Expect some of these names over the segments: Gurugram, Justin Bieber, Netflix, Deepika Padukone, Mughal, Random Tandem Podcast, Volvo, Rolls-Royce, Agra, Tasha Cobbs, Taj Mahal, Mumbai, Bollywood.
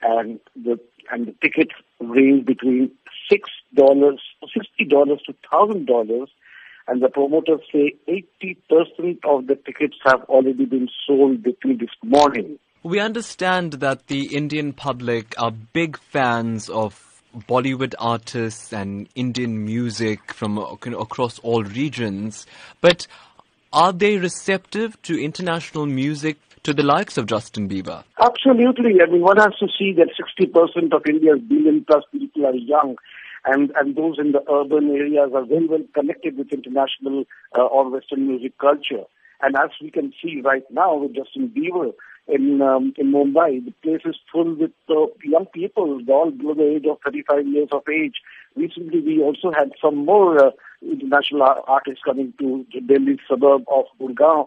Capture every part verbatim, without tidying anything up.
and the and the tickets range between six dollars, sixty dollars to thousand dollars, and the promoters say eighty percent of the tickets have already been sold between this morning. We understand that the Indian public are big fans of Bollywood artists and Indian music from across all regions, but are they receptive to international music, to the likes of Justin Bieber? Absolutely. I mean, one has to see that sixty percent of India's billion-plus people are young, and, and those in the urban areas are very well connected with international uh, or Western music culture. And as we can see right now with Justin Bieber in um, in Mumbai, the place is full with uh, young people, they're all below the age of thirty-five years of age. Recently, we also had some more uh, international artists coming to the Delhi suburb of Gurugram,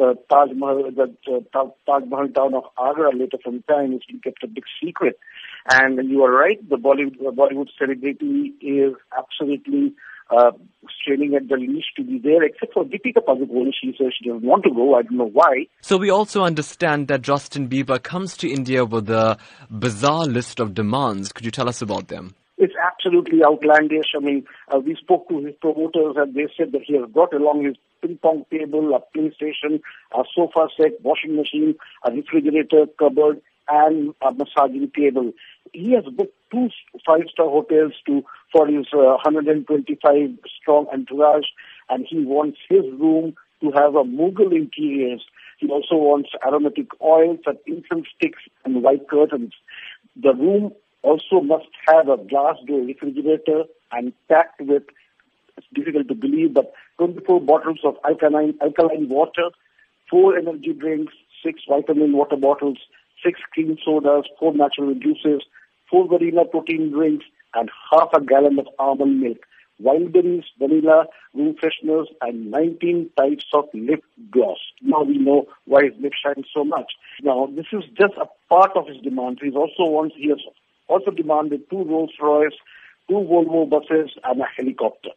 Uh, Taj Mahal, the uh, Taj Mahal town of Agra later from time, which we kept a big secret. And you are right, the Bollywood, the Bollywood celebrity is absolutely uh, straining at the leash to be there, except for Deepika Padukone. She says she doesn't want to go. I don't know why. So we also understand that Justin Bieber comes to India with a bizarre list of demands. Could you tell us about them? It's absolutely outlandish. I mean, uh, we spoke to his promoters and they said that he has got along his ping-pong table, a PlayStation, a sofa set, washing machine, a refrigerator, cupboard, and a massaging table. He has booked two five-star hotels to for his uh, one hundred twenty-five-strong entourage, and he wants his room to have a Mughal interior. He also wants aromatic oils and incense sticks and white curtains. The room also must have a glass door refrigerator and packed with, it's difficult to believe, but twenty-four bottles of alkaline, alkaline water, four energy drinks, six vitamin water bottles, six cream sodas, four natural juices, four vanilla protein drinks, and half a gallon of almond milk, wild berries, vanilla, room fresheners, and nineteen types of lip gloss. Now we know why his lip shines so much. Now, this is just a part of his demand. He also wants, he has also demanded two Rolls-Royce, two Volvo buses, and a helicopter.